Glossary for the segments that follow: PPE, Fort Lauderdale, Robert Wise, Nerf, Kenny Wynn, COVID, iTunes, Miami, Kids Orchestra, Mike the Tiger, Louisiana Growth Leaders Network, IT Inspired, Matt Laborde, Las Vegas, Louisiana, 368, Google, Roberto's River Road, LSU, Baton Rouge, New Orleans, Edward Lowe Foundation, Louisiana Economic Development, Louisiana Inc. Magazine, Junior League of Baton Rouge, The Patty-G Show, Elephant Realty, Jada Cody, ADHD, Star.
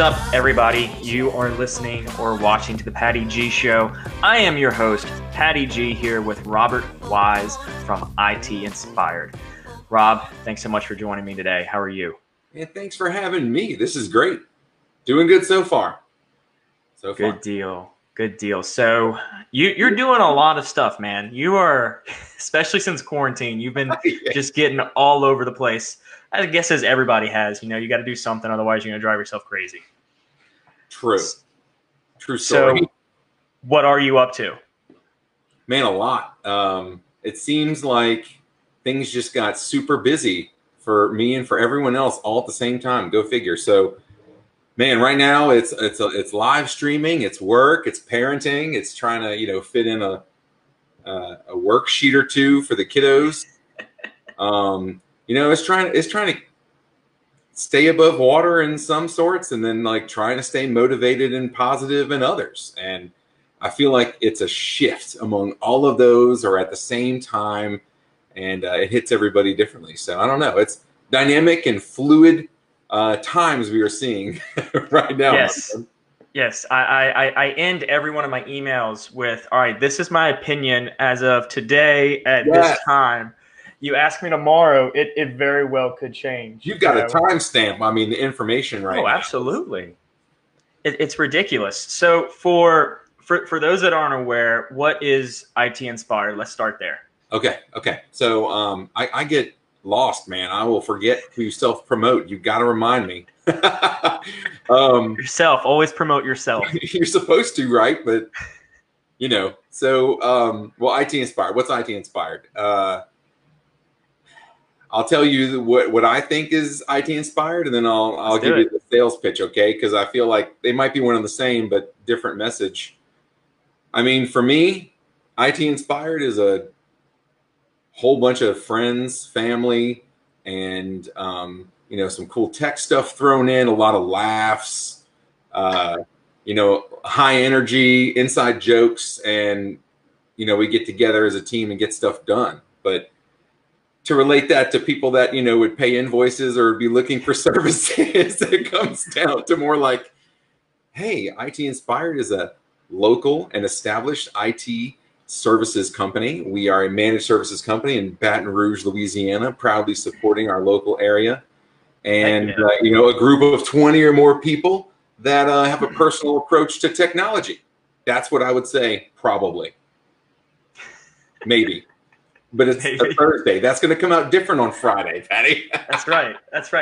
What's up, everybody? You are listening or watching to The Patty-G Show. I am your host, Patty G, here with Robert Wise from IT Inspired. Rob, thanks so much for joining me today. How are you? Yeah, thanks for having me. This is great. Doing good so far. Good deal. So you're doing a lot of stuff, man. You are, especially since quarantine, you've been just getting all over the place. I guess as everybody has, you know, you got to do something. Otherwise, you're going to drive yourself crazy. True story. So what are you up to? Man, a lot. It seems like things just got super busy for me and for everyone else all at the same time. Go figure. So, man, right now it's live streaming, it's work, it's parenting, it's trying to, you know, fit in a worksheet or two for the kiddos. You know, it's trying to stay above water in some sorts, and then like trying to stay motivated and positive in others. And I feel like it's a shift among all of those or at the same time, and it hits everybody differently. So I don't know. It's dynamic and fluid times we are seeing right now. Yes. I end every one of my emails with, all right, this is my opinion as of today at this time. You ask me tomorrow, it very well could change. You've got a timestamp. I mean, the information right now. Oh, absolutely. It's ridiculous. So for those that aren't aware, what is IT Inspired? Let's start there. Okay. So I get lost, man. I will forget to self-promote. You've got to remind me. Yourself. Always promote yourself. You're supposed to, right? But, you know, so, well, IT Inspired. What's IT Inspired? I'll tell you what I think is IT Inspired, and then I'll give you the sales pitch, okay? Because I feel like they might be one of the same but different message. I mean, for me, IT Inspired is a whole bunch of friends, family, and you know, some cool tech stuff thrown in, a lot of laughs, you know, high energy, inside jokes, and you know, we get together as a team and get stuff done, but to relate that to people that, you know, would pay invoices or be looking for services, it comes down to more like, hey, IT Inspired is a local and established IT services company. We are a managed services company in Baton Rouge, Louisiana, proudly supporting our local area. And, you know, a group of 20 or more people that have a personal approach to technology. That's what I would say, probably. Maybe. But it's a Thursday. That's going to come out different on Friday, Patty. That's right.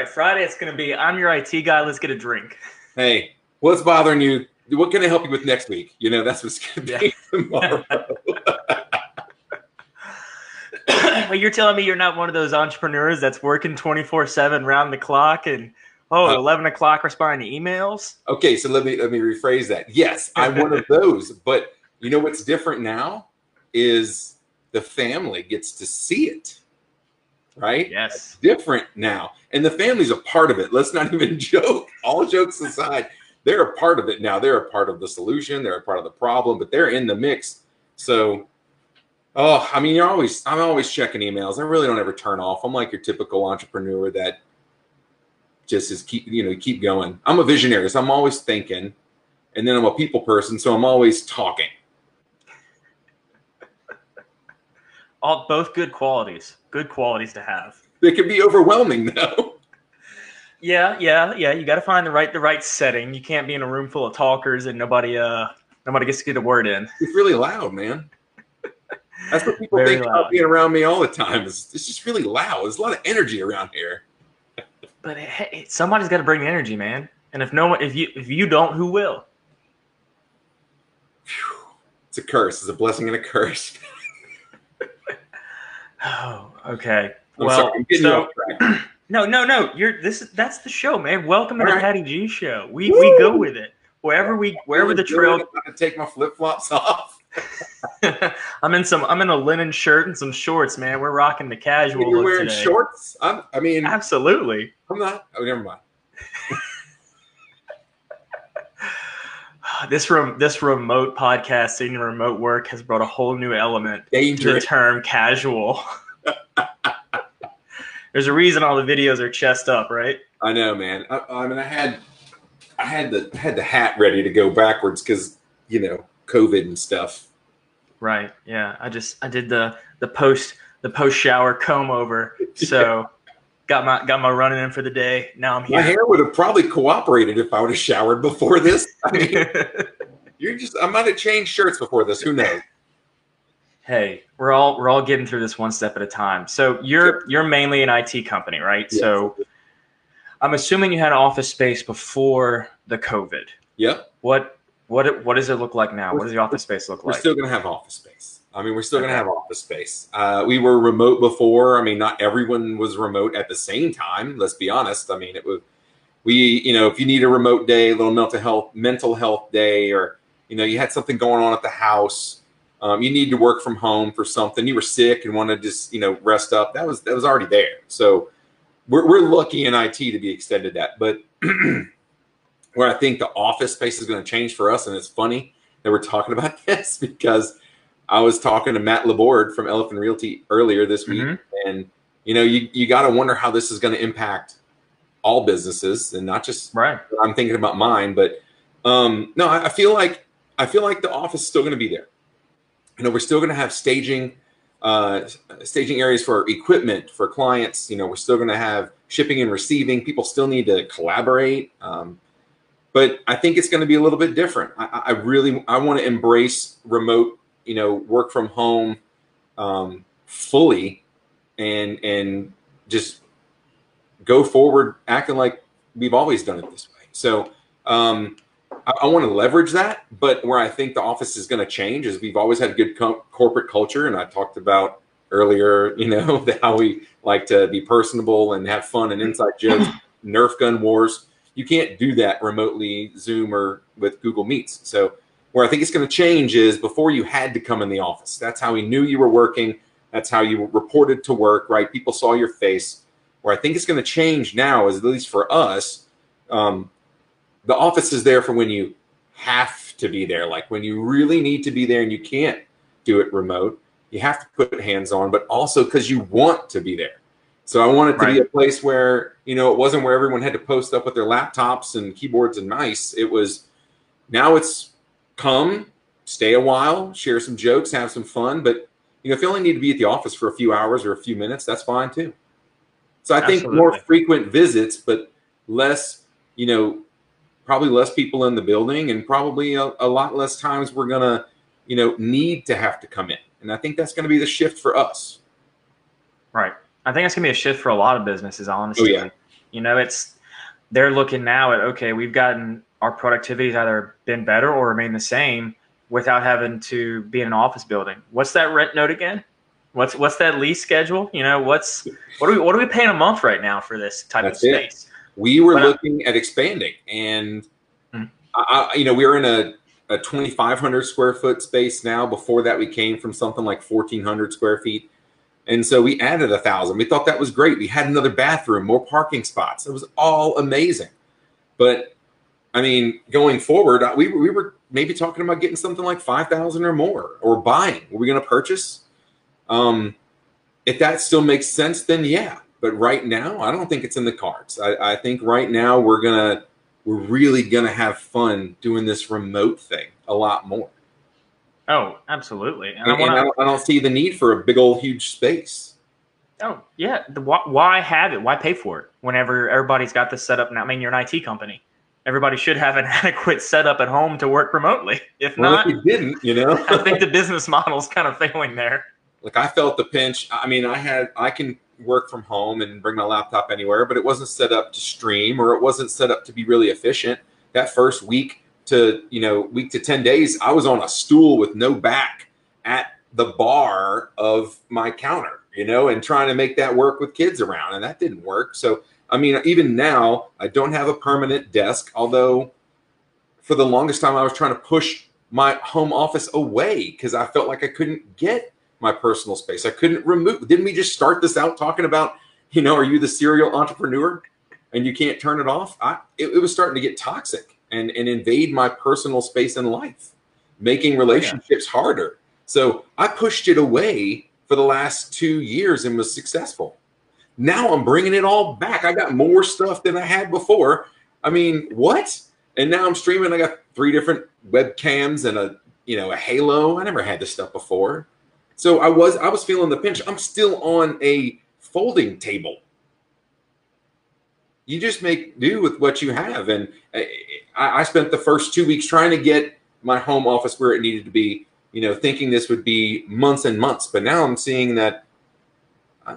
Friday, it's going to be, I'm your IT guy. Let's get a drink. Hey, what's bothering you? What can I help you with next week? You know, that's what's going to be tomorrow. Well, you're telling me you're not one of those entrepreneurs that's working 24/7 round the clock and, oh, 11 o'clock responding to emails? Okay, so let me rephrase that. Yes, I'm one of those. But you know what's different now is – the family gets to see it, right? Yes. It's different now. And the family's a part of it. Let's not even joke. All jokes aside, they're a part of it now. They're a part of the solution. They're a part of the problem, but they're in the mix. So, oh, I mean, I'm always checking emails. I really don't ever turn off. I'm like your typical entrepreneur that just is keep going. I'm a visionary, so I'm always thinking. And then I'm a people person, so I'm always talking. Both good qualities to have. They can be overwhelming, though. Yeah. You got to find the right setting. You can't be in a room full of talkers and nobody gets to get a word in. It's really loud, man. That's what people think about being around me all the time. It's just really loud. There's a lot of energy around here. But hey, somebody's got to bring the energy, man. And if no one, if you don't, who will? It's a curse. It's a blessing and a curse. Oh, okay. Well, No. That's the show, man. Welcome to the Patty G Show. We go with it wherever the trail. I'm gonna take my flip flops off. I'm in a linen shirt and some shorts, man. We're rocking the casual. You're wearing today. Shorts? I mean, absolutely. I'm not. Oh, never mind. This remote podcasting and remote work has brought a whole new element to the term casual. There's a reason all the videos are chest up, right? I know, man. I mean, I had I had the hat ready to go backwards because, you know, COVID and stuff. Right. Yeah. I did the post shower comb over. So yeah. Got my running in for the day. Now I'm here. My hair would have probably cooperated if I would have showered before this. I mean, I might have changed shirts before this. Who knows? Hey, we're all getting through this one step at a time. So you're mainly an IT company, right? Yes. So I'm assuming you had office space before the COVID. Yep. What does it look like now? What does the office space look like? We're still going to have office space. I mean, we're still going to have office space. We were remote before. I mean, not everyone was remote at the same time. Let's be honest. I mean, if you need a remote day, a little mental health day, or, you know, you had something going on at the house, you need to work from home for something, you were sick and want to just, you know, rest up. That was already there. So we're lucky in IT to be extended that, but where I think the office space is going to change for us. And it's funny that we're talking about this because I was talking to Matt Laborde from Elephant Realty earlier this week. And, you know, you got to wonder how this is going to impact all businesses and not just, right. I'm thinking about mine, but no, I feel like the office is still going to be there. You know, we're still going to have staging areas for equipment for clients. You know, we're still going to have shipping and receiving. People still need to collaborate. But I think it's going to be a little bit different. I want to embrace remote, you know, work from home fully and just go forward acting like we've always done it this way. So I want to leverage that. But where I think the office is going to change is we've always had good corporate culture. And I talked about earlier, you know, how we like to be personable and have fun and inside jokes, Nerf gun wars. You can't do that remotely, Zoom or with Google Meets. So where I think it's going to change is before you had to come in the office. That's how we knew you were working. That's how you reported to work, right? People saw your face. Where I think it's going to change now is, at least for us, the office is there for when you have to be there, like when you really need to be there and you can't do it remote. You have to put hands on, but also because you want to be there. So I want it to be a place where, you know, it wasn't where everyone had to post up with their laptops and keyboards and mice. It was, now it's come, stay a while, share some jokes, have some fun. But, you know, if you only need to be at the office for a few hours or a few minutes, that's fine too. So I think more frequent visits, but less, you know, probably less people in the building and probably a lot less times we're going to, you know, need to have to come in. And I think that's going to be the shift for us. Right. I think it's going to be a shift for a lot of businesses, honestly. Oh, yeah. You know, they're looking now at, okay, we've gotten our productivity's either been better or remained the same without having to be in an office building. What's that rent note again? What's that lease schedule? You know, what are we paying a month right now for this type of space? We were looking at expanding, and you know, we were in a 2,500 square foot space now. Before that, we came from something like 1,400 square feet, and so we added 1,000. We thought that was great. We had another bathroom, more parking spots. It was all amazing. But I mean, going forward, we were maybe talking about getting something like 5,000 or more, or buying. Were we going to purchase? If that still makes sense, then yeah. But right now, I don't think it's in the cards. I think right now we're really gonna have fun doing this remote thing a lot more. Oh, absolutely. And I don't see the need for a big old huge space. Oh yeah, why have it? Why pay for it? Whenever everybody's got this set up now. I mean, you're an IT company. Everybody should have an adequate setup at home to work remotely. If you didn't, you know, I think the business model's kind of failing there. Like, I felt the pinch. I mean, I can work from home and bring my laptop anywhere, but it wasn't set up to stream, or it wasn't set up to be really efficient. That first week to 10 days, I was on a stool with no back at the bar of my counter, you know, and trying to make that work with kids around, and that didn't work. So, I mean, even now I don't have a permanent desk, although for the longest time I was trying to push my home office away because I felt like I couldn't get my personal space. I couldn't remove. Didn't we just start this out talking about, you know, are you the serial entrepreneur and you can't turn it off? It was starting to get toxic and invade my personal space in life, making relationships harder. So I pushed it away for the last 2 years and was successful. Now I'm bringing it all back. I got more stuff than I had before. I mean, what? And now I'm streaming. I got 3 different webcams and a halo. I never had this stuff before. So I was feeling the pinch. I'm still on a folding table. You just make do with what you have. And I spent the first 2 weeks trying to get my home office where it needed to be, thinking this would be months and months. But now I'm seeing that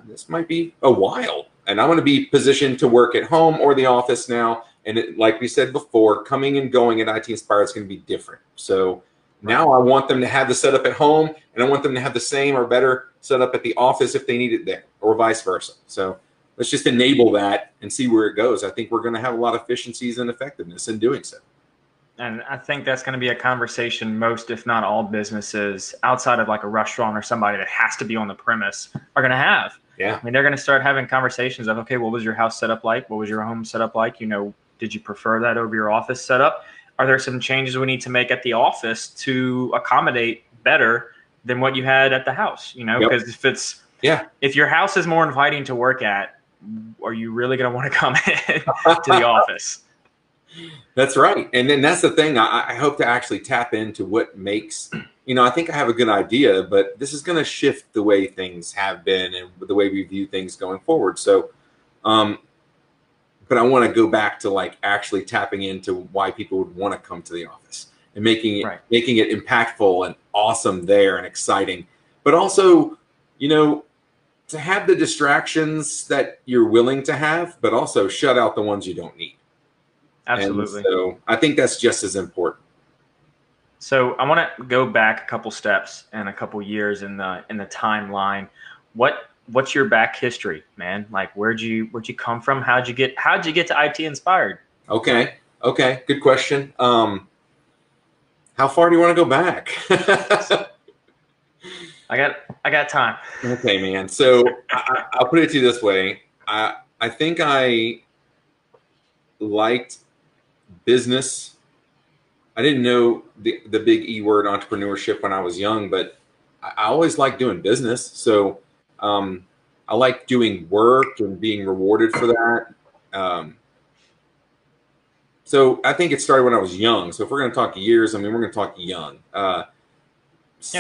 this might be a while. And I'm going to be positioned to work at home or the office now. And like we said before, coming and going at IT Inspired is going to be different. So now I want them to have the setup at home, and I want them to have the same or better setup at the office if they need it there, or vice versa. So let's just enable that and see where it goes. I think we're going to have a lot of efficiencies and effectiveness in doing so. And I think that's going to be a conversation most, if not all, businesses outside of like a restaurant or somebody that has to be on the premise are going to have. Yeah. I mean, they're going to start having conversations of, okay, what was your house set up like? What was your home set up like? Did you prefer that over your office setup? Are there some changes we need to make at the office to accommodate better than what you had at the house? Because if it's, if your house is more inviting to work at, are you really going to want to come in to the office? That's right. And then that's the thing. I hope to actually tap into what makes, I think I have a good idea, but this is going to shift the way things have been and the way we view things going forward. So, but I want to go back to like actually tapping into why people would want to come to the office and making it impactful and awesome there and exciting, but also, to have the distractions that you're willing to have, but also shut out the ones you don't need. Absolutely. And so I think that's just as important. So I want to go back a couple steps and a couple years in the timeline. What's your back history, man? Like, where'd you come from? How'd you get to IT Inspired? Okay. Good question. How far do you want to go back? I got time. Okay, man. So I'll put it to you this way. I think I liked business. I didn't know the big E word, entrepreneurship, when I was young, but I always liked doing business. So, I like doing work and being rewarded for that. So I think it started when I was young. So if we're going to talk years, we're going to talk young.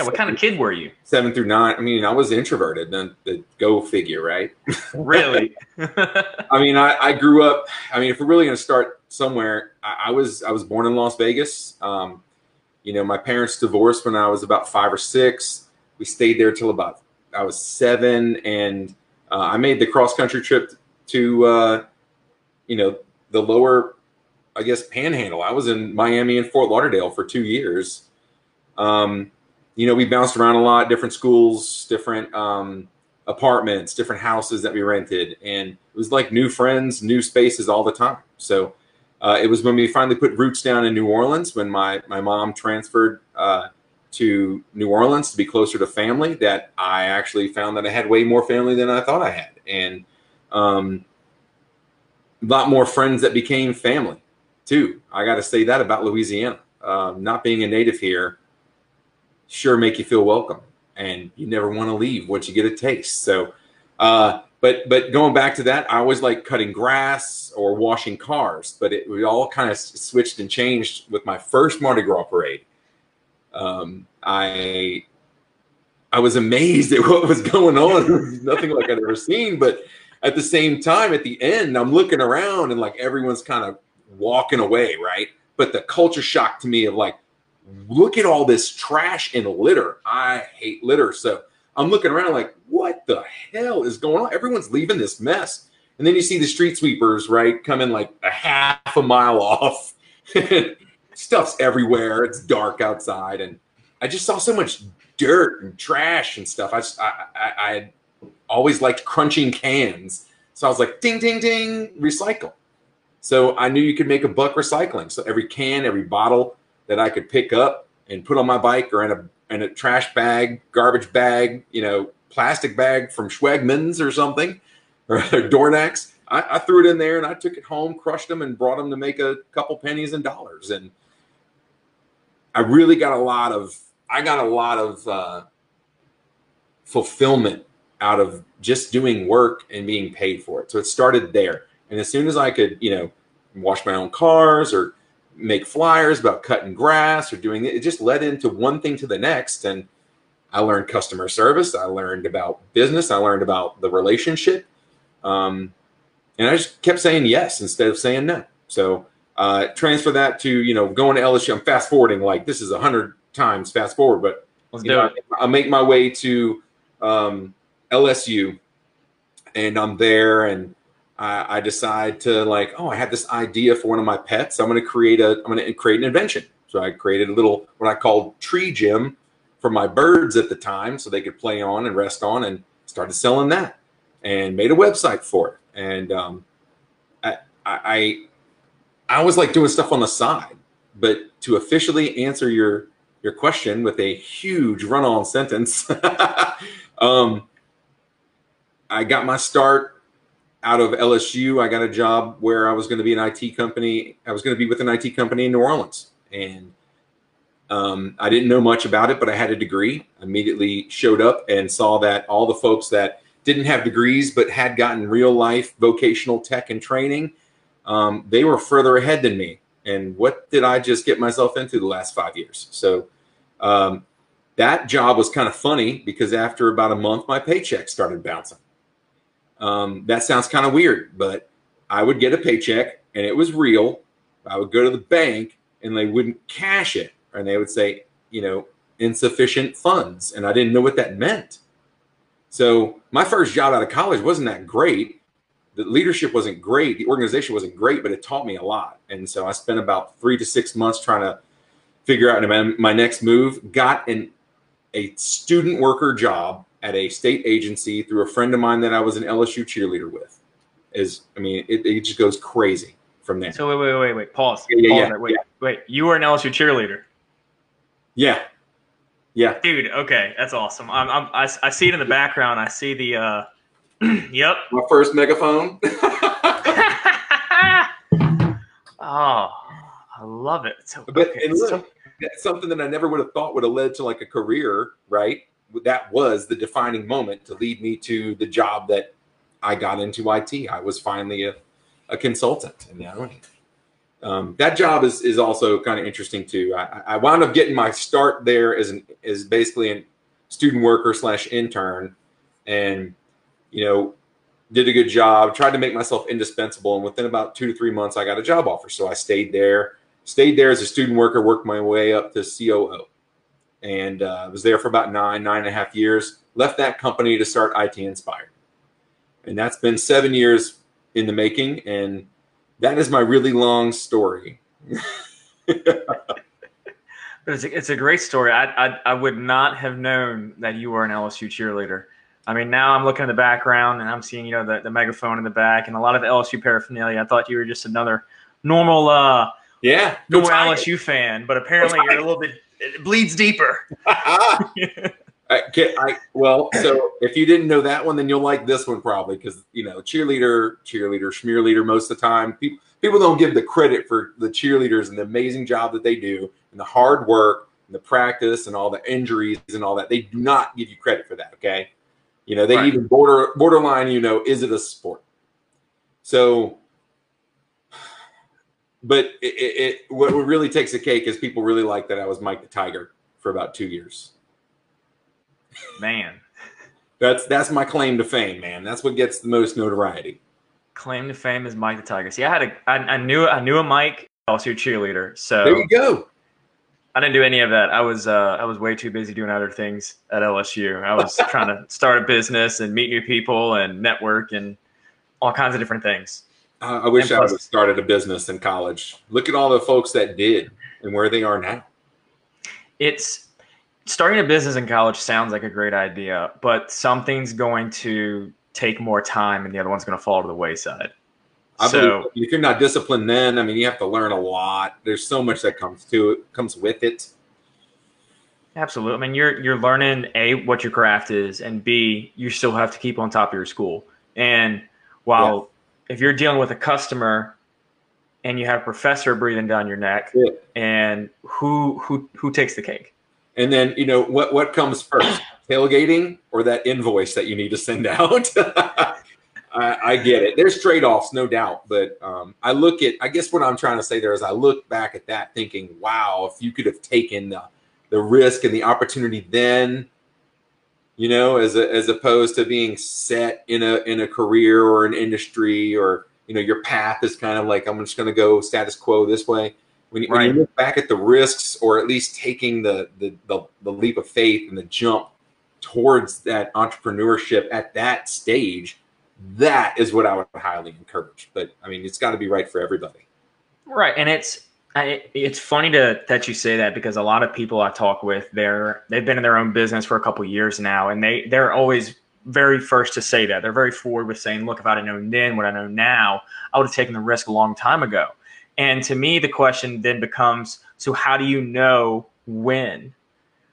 What kind of kid were you? 7 through 9. I was introverted. Then go figure, right? Really? I grew up. If we're really going to start somewhere, I was born in Las Vegas. My parents divorced when I was about 5 or 6. We stayed there till about I was 7, and I made the cross country trip to, the lower, panhandle. I was in Miami and Fort Lauderdale for 2 years. We bounced around a lot, different schools, different apartments, different houses that we rented. And it was like new friends, new spaces all the time. So it was when we finally put roots down in New Orleans, when my mom transferred to New Orleans to be closer to family, that I actually found that I had way more family than I thought I had. And a lot more friends that became family too. I got to say that about Louisiana. Not being a native here sure make you feel welcome, and you never want to leave once you get a taste. So, but going back to that, I always like cutting grass or washing cars, but we all kind of switched and changed with my first Mardi Gras parade. I was amazed at what was going on. Nothing like I'd ever seen, but at the same time, at the end, I'm looking around and like everyone's kind of walking away, right? But the culture shock to me of like, look at all this trash and litter. I hate litter. So I'm looking around like, what the hell is going on? Everyone's leaving this mess. And then you see the street sweepers, right, coming like a half a mile off. Stuff's everywhere. It's dark outside. And I just saw so much dirt and trash and stuff. I always liked crunching cans. So I was like, ding, ding, ding, recycle. So I knew you could make a buck recycling. So every can, every bottle that I could pick up and put on my bike or in a trash bag, garbage bag, plastic bag from Schwegels or something, or Dornax. I threw it in there and I took it home, crushed them, and brought them to make a couple pennies and dollars. And I really got a lot of fulfillment out of just doing work and being paid for it. So it started there. And as soon as I could, wash my own cars or make flyers about cutting grass or doing it. It just led into one thing to the next. And I learned customer service. I learned about business. I learned about the relationship. And I just kept saying yes instead of saying no. So transfer that to, you know, going to LSU. I'm fast forwarding, like this is 100 times fast forward, but I make my way to LSU and I'm there and I decide to like, oh, I had this idea for one of my pets. I'm going to create an invention. So I created a little, what I called tree gym for my birds at the time so they could play on and rest on, and started selling that and made a website for it. And I was like doing stuff on the side, but to officially answer your question with a huge run-on sentence, I got my start out of LSU. I got a job where I was going to be an IT company. I was going to be with an IT company in New Orleans, and I didn't know much about it, but I had a degree. I immediately showed up and saw that all the folks that didn't have degrees but had gotten real life vocational tech and training, they were further ahead than me. And what did I just get myself into the last 5 years? So that job was kind of funny because after about a month, my paycheck started bouncing. That sounds kind of weird, but I would get a paycheck and it was real. I would go to the bank and they wouldn't cash it. And they would say, you know, insufficient funds. And I didn't know what that meant. So my first job out of college wasn't that great. The leadership wasn't great. The organization wasn't great, but it taught me a lot. And so I spent about 3 to 6 months trying to figure out my next move, got a student worker job at a state agency through a friend of mine that I was an LSU cheerleader with. It just goes crazy from there. So wait, pause. Wait, you were an LSU cheerleader. Yeah. Dude, okay, that's awesome. I see it in the background. I see the yep. My first megaphone. Oh, I love it. So, but okay. That's something that I never would have thought would have led to like a career, right? That was the defining moment to lead me to the job that I got into IT. I was finally a consultant. And that job is also kind of interesting too. I wound up getting my start there as basically a student worker / intern, and you know, did a good job, tried to make myself indispensable. And within about 2 to 3 months, I got a job offer. So I stayed there as a student worker, worked my way up to COO, and was there for about nine and a half years, left that company to start IT Inspired. And that's been 7 years in the making. And that is my really long story. It's a great story. I would not have known that you were an LSU cheerleader. I mean, now I'm looking in the background and I'm seeing, you know, the megaphone in the back and a lot of LSU paraphernalia. I thought you were just another normal, normal LSU fan, but apparently you're a little bit, it bleeds deeper. So if you didn't know that one, then you'll like this one probably, because, you know, cheerleader, schmear leader, most of the time people don't give the credit for the cheerleaders and the amazing job that they do and the hard work and the practice and all the injuries and all that. They do not give you credit for that. Okay. You know, they right. Even borderline, you know, is it a sport? So, but what really takes the cake is people really like that I was Mike the Tiger for about 2 years. Man. That's my claim to fame, man. That's what gets the most notoriety. Claim to fame is Mike the Tiger. See, I knew a Mike, also a cheerleader. So there you go. I didn't do any of that. I was way too busy doing other things at LSU. I was trying to start a business and meet new people and network and all kinds of different things. I wish I would have started a business in college. Look at all the folks that did and where they are now. It's starting a business in college sounds like a great idea, but something's going to take more time and the other one's going to fall to the wayside. So if you're not disciplined, then you have to learn a lot. There's so much that comes with it. Absolutely. You're learning A, what your craft is, and B, you still have to keep on top of your school. And while if you're dealing with a customer and you have a professor breathing down your neck, and who takes the cake? And then, you know, what comes first, tailgating or that invoice that you need to send out? I get it. There's trade-offs, no doubt. But I look at, I guess what I'm trying to say there is I look back at that thinking, wow, if you could have taken the risk and the opportunity then, you know, as opposed to being set in a career or an industry or, you know, your path is kind of like, I'm just going to go status quo this way. When you look back at the risks, or at least taking the leap of faith and the jump towards that entrepreneurship at that stage, that is what I would highly encourage. But I mean, it's got to be right for everybody. Right. And it's funny that you say that, because a lot of people I talk with, they've been in their own business for a couple of years now, and they're always very first to say that. They're very forward with saying, look, if I'd have known then what I know now, I would have taken the risk a long time ago. And to me, the question then becomes, so how do you know when?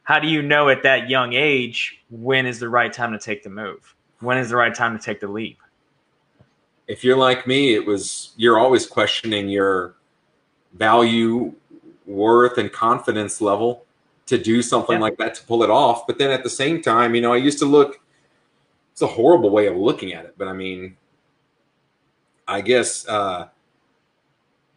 How do you know at that young age when is the right time to take the move? When is the right time to take the leap? If you're like me, you're always questioning your value, worth, and confidence level to do something like that, to pull it off. But then at the same time, you know, I used to look, it's a horrible way of looking at it, but I mean, I guess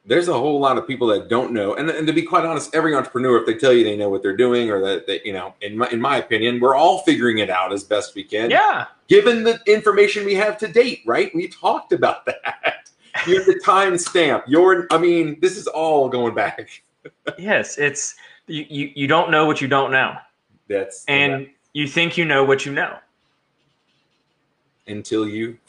there's a whole lot of people that don't know. And to be quite honest, every entrepreneur, if they tell you they know what they're doing, or that you know, in my opinion, we're all figuring it out as best we can. Yeah. Given the information we have to date, right? We talked about that. You have the time stamp. I mean, this is all going back. Yes. It's you don't know what you don't know. You think you know what you know. Until you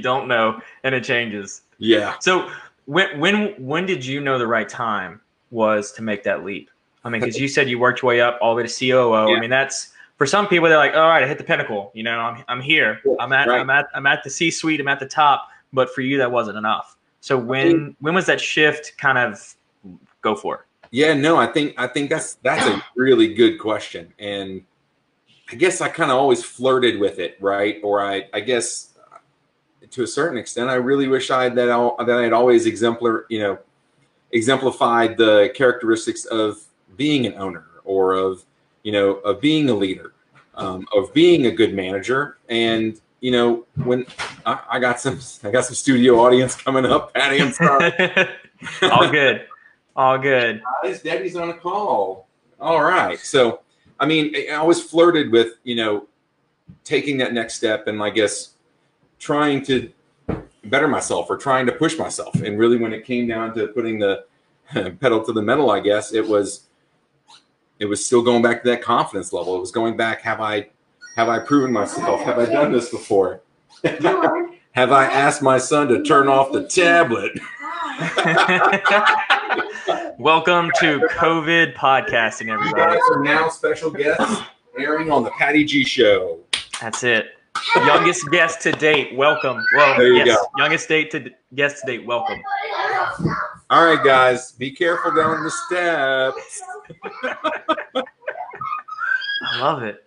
don't know, and it changes. Yeah. So when did you know the right time was to make that leap? I mean, because you said you worked your way up all the way to COO. Yeah. I mean, that's, for some people, they're like, all right, I hit the pinnacle. You know, I'm here. Yeah, I'm at the C-suite. I'm at the top. But for you, that wasn't enough. So when was that shift? Kind of go for it. Yeah. No, I think that's a really good question, and I guess I kind of always flirted with it, right? Or I guess, to a certain extent, I really wish I had always exemplified the characteristics of being an owner, or of being a leader, of being a good manager. And, you know, when I got some studio audience coming up, Patty and Star. All good. Guys, Debbie's on a call. All right. So, I mean, I always flirted with, you know, taking that next step, and I guess trying to better myself, or trying to push myself. And really, when it came down to putting the pedal to the metal, I guess it was still going back to that confidence level. It was going back. Have I proven myself? Have I done this before? Have I asked my son to turn off the tablet? Welcome to COVID podcasting, everybody. You guys are now special guests airing on the Patty G Show. That's it. Youngest guest to date. Welcome. Well, there you go. Youngest guest to date. Welcome. All right, guys. Be careful down the steps. I love it.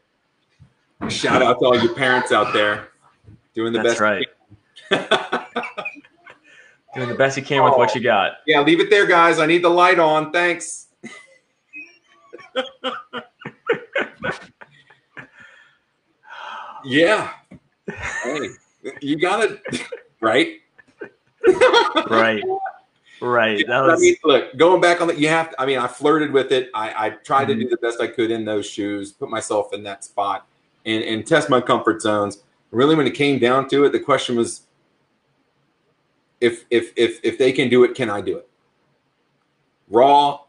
Shout out to all your parents out there doing the best. That's right. Doing the best you can with what you got. Yeah, leave it there, guys. I need the light on. Thanks. Yeah. Hey, you got it. Right? Right. Right. That was... I mean, look, going back on that, you have to, I mean, I flirted with it. I tried to do the best I could in those shoes, put myself in that spot, and test my comfort zones. Really, when it came down to it, the question was, if they can do it, can I do it? Raw,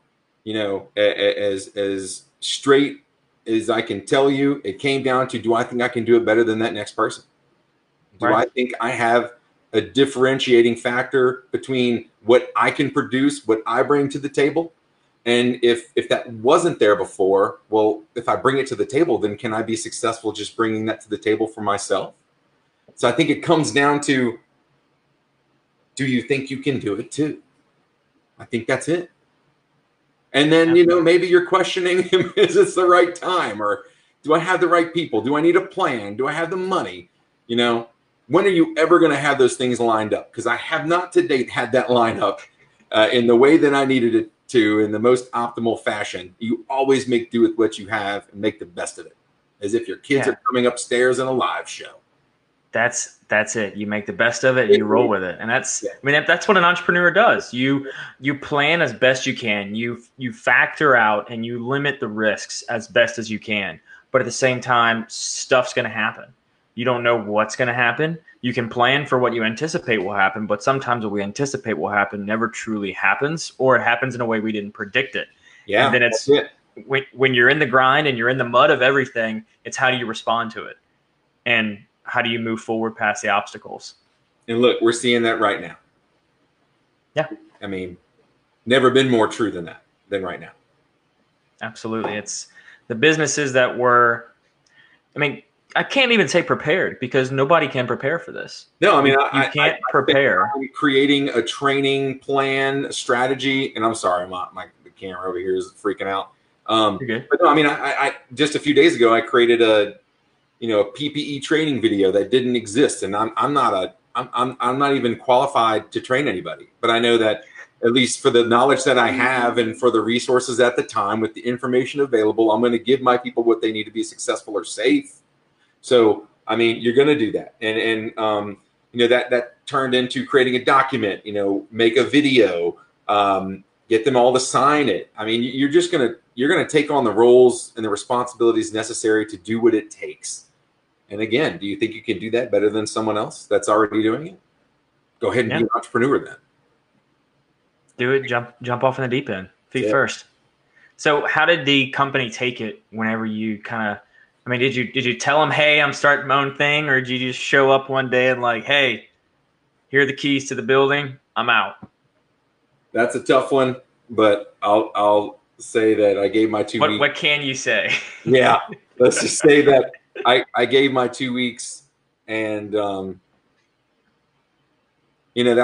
you know, as straight as I can tell you, it came down to, do I think I can do it better than that next person? Do I think I have a differentiating factor between what I can produce, what I bring to the table? And if that wasn't there before, well, if I bring it to the table, then can I be successful just bringing that to the table for myself? So I think it comes down to, do you think you can do it too? I think that's it. And then, you know, maybe you're questioning, is this the right time? Or do I have the right people? Do I need a plan? Do I have the money? You know, when are you ever going to have those things lined up? Because I have not to date had that lined up in the way that I needed it to, in the most optimal fashion. You always make do with what you have and make the best of it, as if your kids are coming upstairs in a live show. that's it. You make the best of it and you roll with it. And that's, I mean, that's what an entrepreneur does. You plan as best you can. You factor out and you limit the risks as best as you can. But at the same time, stuff's going to happen. You don't know what's going to happen. You can plan for what you anticipate will happen, but sometimes what we anticipate will happen never truly happens, or it happens in a way we didn't predict it. Yeah. And then it's when you're in the grind and you're in the mud of everything, it's how do you respond to it? And how do you move forward past the obstacles? And look, we're seeing that right now. Yeah. I mean, never been more true than that, than right now. Absolutely. It's the businesses that were, I mean, I can't even say prepared because nobody can prepare for this. No, I mean, you can't prepare. I'm creating a training plan, a strategy, and I'm sorry, the camera over here is freaking out. But no, I mean, I just a few days ago I created a PPE training video that didn't exist, and I'm not even qualified to train anybody. But I know that at least for the knowledge that I have and for the resources at the time, with the information available, I'm going to give my people what they need to be successful or safe. So, I mean, you're going to do that. And that turned into creating a document, make a video, get them all to sign it. I mean, you're going to take on the roles and the responsibilities necessary to do what it takes. And again, do you think you can do that better than someone else that's already doing it? Go ahead and be an entrepreneur then. Do it. Jump off in the deep end, feet first. So how did the company take it whenever you kind of, I mean, did you tell them, hey, I'm starting my own thing, or did you just show up one day and like, hey, here are the keys to the building, I'm out? That's a tough one, but I'll say that I gave my 2 weeks. What can you say? Yeah, let's just say that I gave my 2 weeks, and that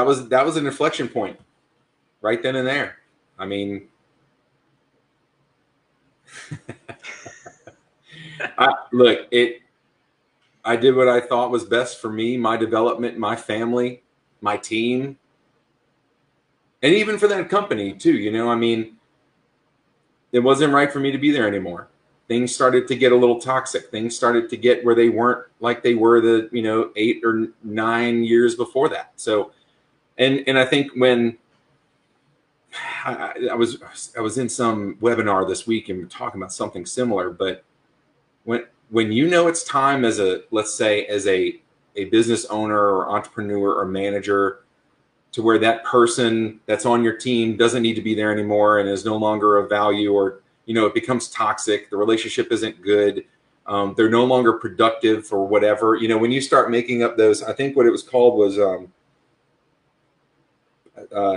was an inflection point right then and there. I mean. I did what I thought was best for me, my development, my family, my team, and even for that company too. I mean, it wasn't right for me to be there anymore. Things started to get a little toxic. Things started to get where they weren't like they were the 8 or 9 years before that. So, and I think when I was in some webinar this week and we were talking about something similar, but when you know it's time as a business owner or entrepreneur or manager to where that person that's on your team doesn't need to be there anymore and is no longer of value, or, it becomes toxic, the relationship isn't good, they're no longer productive or whatever. When you start making up those, I think what it was called was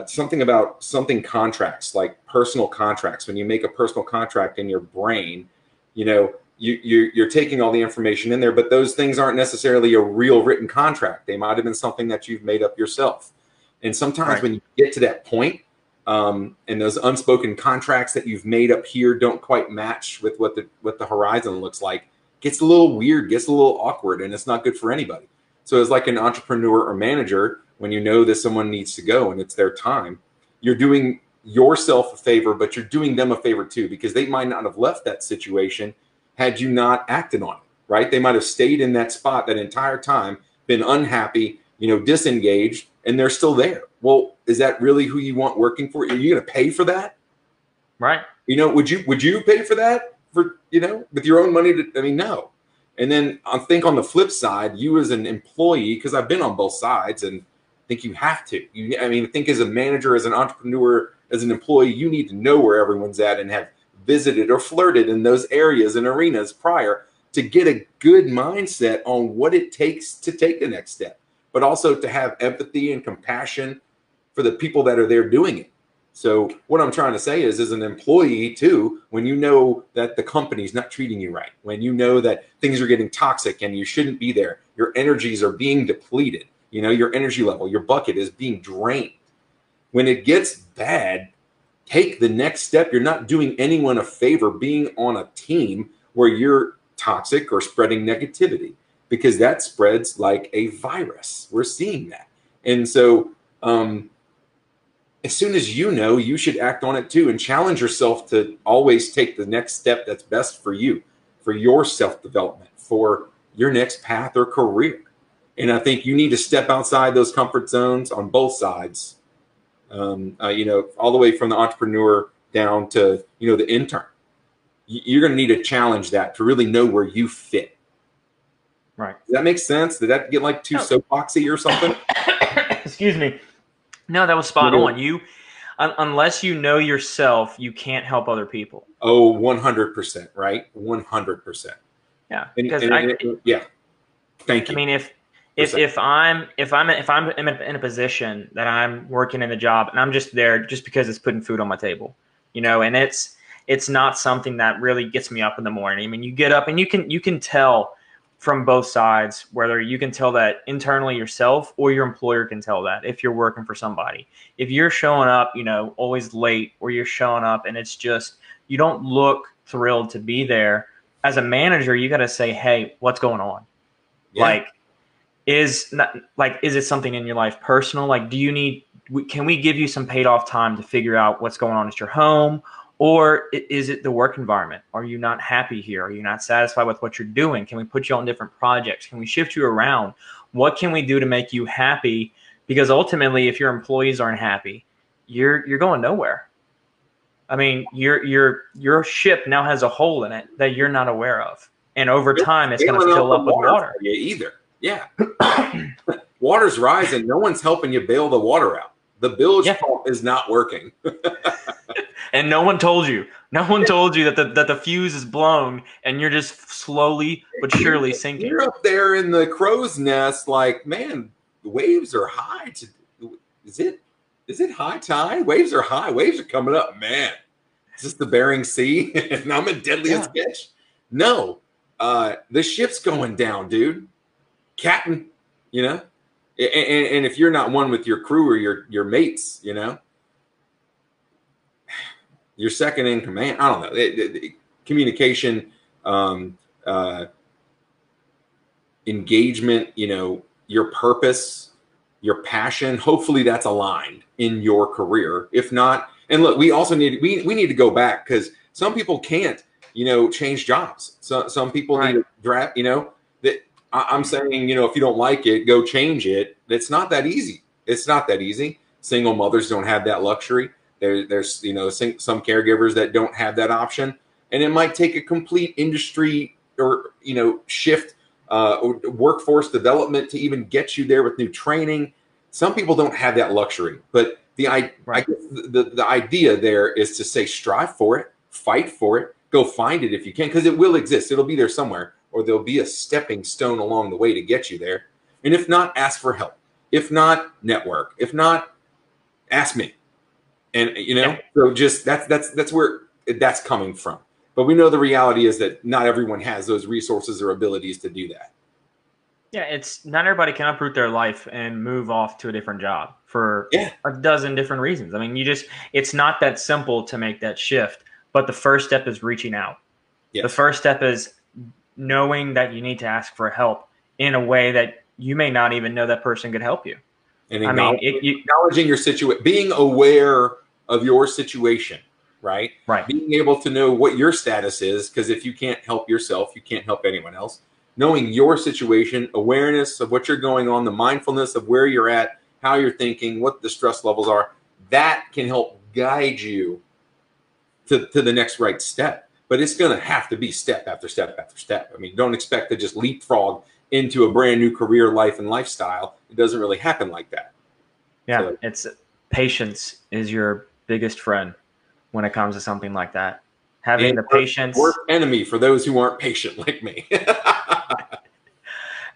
something about something contracts, like personal contracts. When you make a personal contract in your brain, you're taking all the information in there, but those things aren't necessarily a real written contract. They might have been something that you've made up yourself. And sometimes when you get to that point, and those unspoken contracts that you've made up here don't quite match with what the horizon looks like, gets a little weird, gets a little awkward, and it's not good for anybody. So as like an entrepreneur or manager, when you know that someone needs to go and it's their time, you're doing yourself a favor, but you're doing them a favor too, because they might not have left that situation had you not acted on it, right? They might have stayed in that spot that entire time, been unhappy, disengaged, and they're still there. Well, is that really who you want working for you? Are you going to pay for that? Right. Would you pay for that with your own money? No. And then I think on the flip side, you as an employee, because I've been on both sides and I think you have to. I think as a manager, as an entrepreneur, as an employee, you need to know where everyone's at and have visited or flirted in those areas and arenas prior to get a good mindset on what it takes to take the next step, but also to have empathy and compassion for the people that are there doing it. So what I'm trying to say is, as an employee too, when you know that the company's not treating you right, when you know that things are getting toxic and you shouldn't be there, your energies are being depleted, your energy level, your bucket is being drained. When it gets bad, take the next step. You're not doing anyone a favor being on a team where you're toxic or spreading negativity, because that spreads like a virus. We're seeing that. And so as soon as you should act on it too, and challenge yourself to always take the next step that's best for you, for your self-development, for your next path or career. And I think you need to step outside those comfort zones on both sides, you know, all the way from the entrepreneur down to, you know, the intern. You're going to need to challenge that to really know where you fit. Right. Does that make sense? Did that get like too soapboxy or something? Excuse me. No, that was spot on. You, unless you know yourself, you can't help other people. Oh, 100%. Right. 100%. Yeah. Yeah. Thank you. I mean, if I'm in a position that I'm working in the job and I'm just there just because it's putting food on my table, you know, and it's not something that really gets me up in the morning. I mean, you get up and you can tell from both sides, whether you can tell that internally yourself or your employer can tell that if you're working for somebody. If you're showing up, you know, always late, or you're showing up and it's just, you don't look thrilled to be there, as a manager, you got to say, hey, what's going on? Yeah. Is it something in your life personal? Like, do you need, can we give you some paid off time to figure out what's going on at your home? Or is it the work environment? Are you not happy here? Are you not satisfied with what you're doing? Can we put you on different projects? Can we shift you around? What can we do to make you happy? Because ultimately, if your employees aren't happy, you're going nowhere. I mean, your ship now has a hole in it that you're not aware of, and over time, it's going to fill up with water. Yeah, either. Yeah, water's rising. No one's helping you bail the water out. The bilge pump is not working. And no one told you. No one told you that the fuse is blown, and you're just slowly but surely sinking. You're up there in the crow's nest, like, man, the waves are high. Is it high tide? Waves are high. Waves are coming up. Man, is this the Bering Sea? And I'm in deadliest pitch. No, the ship's going down, dude. Captain, you know, and if you're not one with your crew or your mates, you know. Your second in command, I don't know. Communication, engagement, you know, your purpose, your passion. Hopefully that's aligned in your career. If not, and look, we also need, we need to go back, because some people can't, you know, change jobs. So, some people need to draft, you know, that I'm saying, you know, if you don't like it, go change it. It's not that easy. It's not that easy. Single mothers don't have that luxury. There's, you know, some caregivers that don't have that option, and it might take a complete industry or, you know, shift, workforce development to even get you there with new training. Some people don't have that luxury, but the idea there is to say, strive for it, fight for it, go find it if you can, because it will exist. It'll be there somewhere, or there'll be a stepping stone along the way to get you there. And if not, ask for help. If not, network. If not, ask me. And, you know, so just that's where that's coming from. But we know the reality is that not everyone has those resources or abilities to do that. Yeah, it's not everybody can uproot their life and move off to a different job for a dozen different reasons. I mean, it's not that simple to make that shift. But the first step is reaching out. Yes. The first step is knowing that you need to ask for help in a way that you may not even know that person could help you. And acknowledging your situation, being aware of your situation, right? Right. Being able to know what your status is, because if you can't help yourself, you can't help anyone else. Knowing your situation, awareness of what you're going on, the mindfulness of where you're at, how you're thinking, what the stress levels are, that can help guide you to the next right step. But it's going to have to be step after step after step. I mean, don't expect to just leapfrog into a brand new career, life, and lifestyle. It doesn't really happen like that. Yeah, so it's patience is your biggest friend when it comes to something like that. Having the patience. Worst enemy for those who aren't patient like me.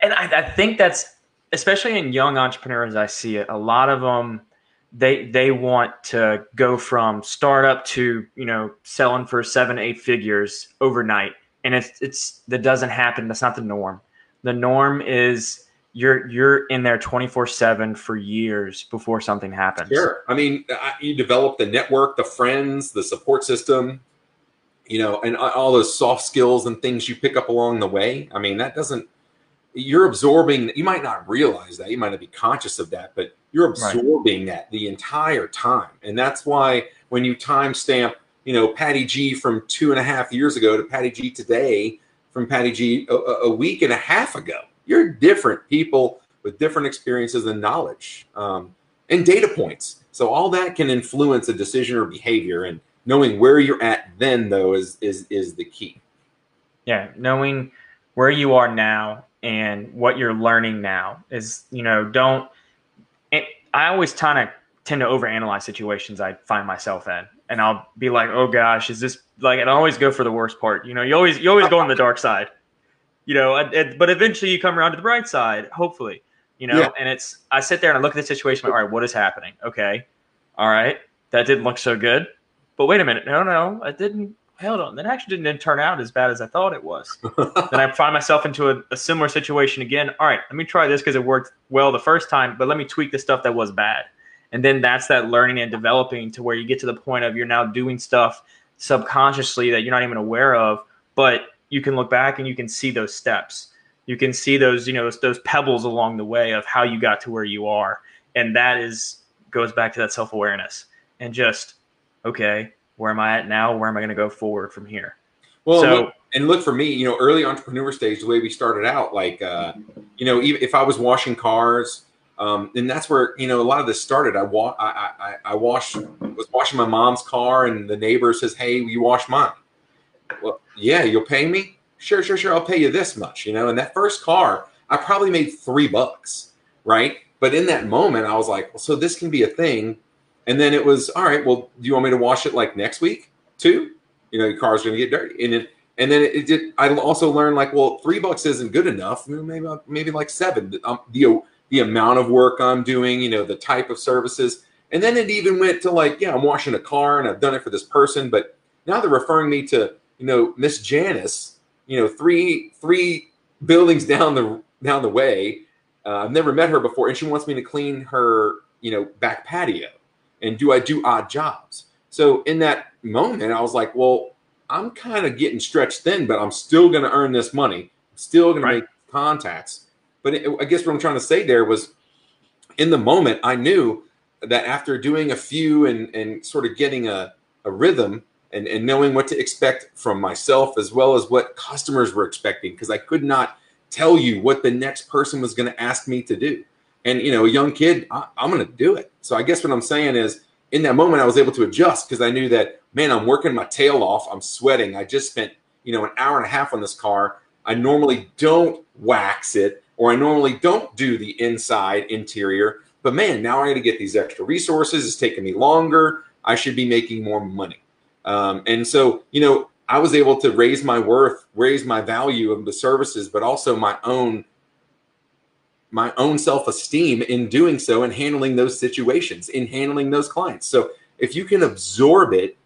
And I think that's, especially in young entrepreneurs, I see it. A lot of them, they want to go from startup to, you know, selling for 7-8 figures overnight. And it's that doesn't happen. That's not the norm. The norm is you're in there 24/7 for years before something happens. Sure. I mean, you develop the network, the friends, the support system, you know, and all those soft skills and things you pick up along the way. I mean, you're absorbing, you might not realize that, you might not be conscious of that, but you're absorbing that the entire time. And that's why when you timestamp, you know, Patty G from 2.5 years ago to Patty G today, from Patty G a week and a half ago. You're different people with different experiences and knowledge and data points. So all that can influence a decision or behavior, and knowing where you're at then, though, is the key. Yeah, knowing where you are now and what you're learning now is, you know, don't – I always tend to overanalyze situations I find myself in. And I'll be like, oh, gosh, is this – like, and I always go for the worst part. You know, you always go on the dark side, you know, but eventually you come around to the bright side, hopefully, you know. Yeah. And it's – I sit there and I look at the situation, like, all right, what is happening? Okay, all right, that didn't look so good. But wait a minute, no, it didn't. Held on. That actually didn't turn out as bad as I thought it was. Then I find myself into a similar situation again. All right, let me try this because it worked well the first time, but let me tweak the stuff that was bad. And then that's that learning and developing to where you get to the point of you're now doing stuff subconsciously that you're not even aware of, but you can look back and you can see those steps. You can see those, you know, those pebbles along the way of how you got to where you are. And that goes back to that self-awareness and just, okay, where am I at now? Where am I going to go forward from here? Well, so, look for me, you know, early entrepreneur stage, the way we started out, like, you know, even if I was washing cars, and that's where, you know, a lot of this started. I was washing my mom's car, and the neighbor says, hey, will you wash mine? Well, yeah, you'll pay me? Sure. I'll pay you this much, you know, and that first car, I probably made $3, right? But in that moment, I was like, well, so this can be a thing. And then it was, all right, well, do you want me to wash it like next week too? You know, your car's going to get dirty. I also learned, like, well, $3 isn't good enough. Maybe like $7, the amount of work I'm doing, you know, the type of services. And then it even went to like, yeah, I'm washing a car and I've done it for this person, but now they're referring me to, you know, Miss Janice, you know, three buildings down the way. I've never met her before. And she wants me to clean her, you know, back patio. And do I do odd jobs? So in that moment, I was like, well, I'm kind of getting stretched thin, but I'm still going to earn this money. I'm still going to make contacts. But I guess what I'm trying to say there was, in the moment, I knew that after doing a few and sort of getting a rhythm and knowing what to expect from myself as well as what customers were expecting, because I could not tell you what the next person was going to ask me to do. And, you know, a young kid, I'm going to do it. So I guess what I'm saying is, in that moment, I was able to adjust because I knew that, man, I'm working my tail off. I'm sweating. I just spent, you know, an hour and a half on this car. I normally don't wax it, or I normally don't do the inside interior. But, man, now I got to get these extra resources. It's taking me longer. I should be making more money. And so, you know, I was able to raise my worth, raise my value of the services, but also my own self-esteem in doing so, and handling those situations, in handling those clients. So if you can absorb it